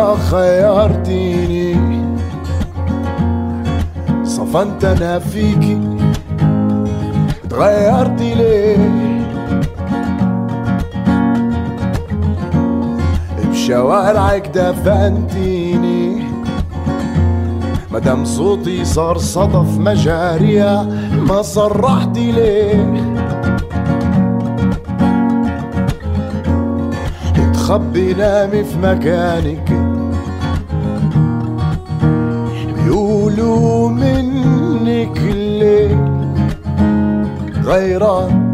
ما خيرتيني صفنت أنا فيكي اتغيرتي ليه بشوارعك دفنتيني مدام صوتي صار صدى في مجاريها ما صرحتي ليه خبي نامي في مكانك بيقولوا منك الليل غيران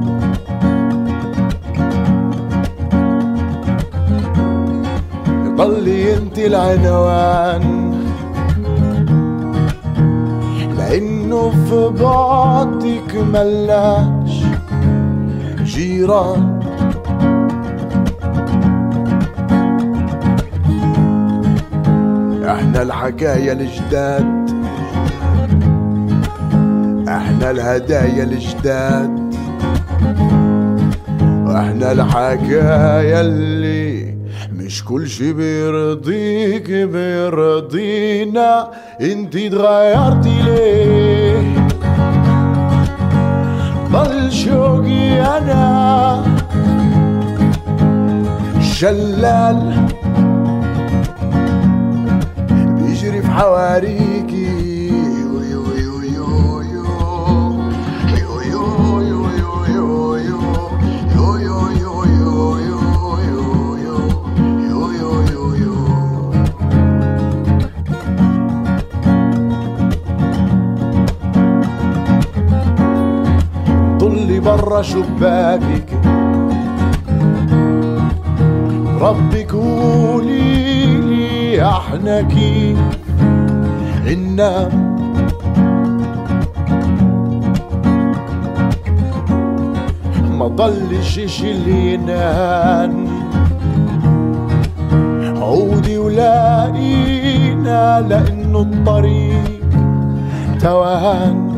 ضلي انت العنوان لانه في بعضك ملاش جيران احنا الحكايا الجداد احنا الهدايا الجداد واحنا الحكايا اللي مش كل شي بيرضيك بيرضينا انتي اتغيرتي ليه ضل شوقي انا شلال حواريكي يو يو يو يو يو يو يو يو يو يو يو طلي برا شباكك ربي قوليلي احنا كيف عنا ما ضلش شي اللي ينهان عودي ولاقينا لانه الطريق توهان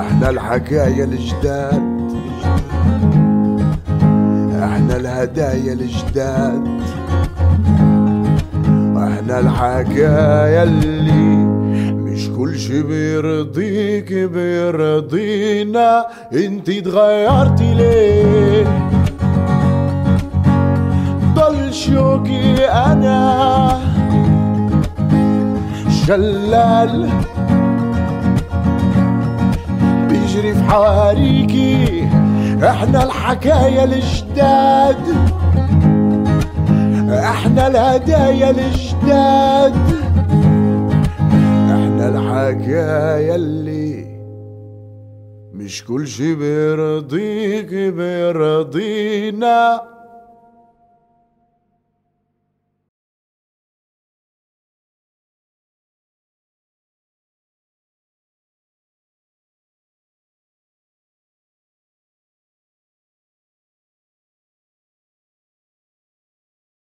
احنا الحكايا الجداد احنا الهدايا الجداد واحنا الحكايا اللي مش كل شي بيرضيك بيرضينا انتي اتغيرتي ليه ضل شوقي انا شلال بيجري في حواريكي احنا الحكايا الجداد احنا الهدايا الجداد احنا الحكايا اللي مش كل شي بيرضيك بيرضينا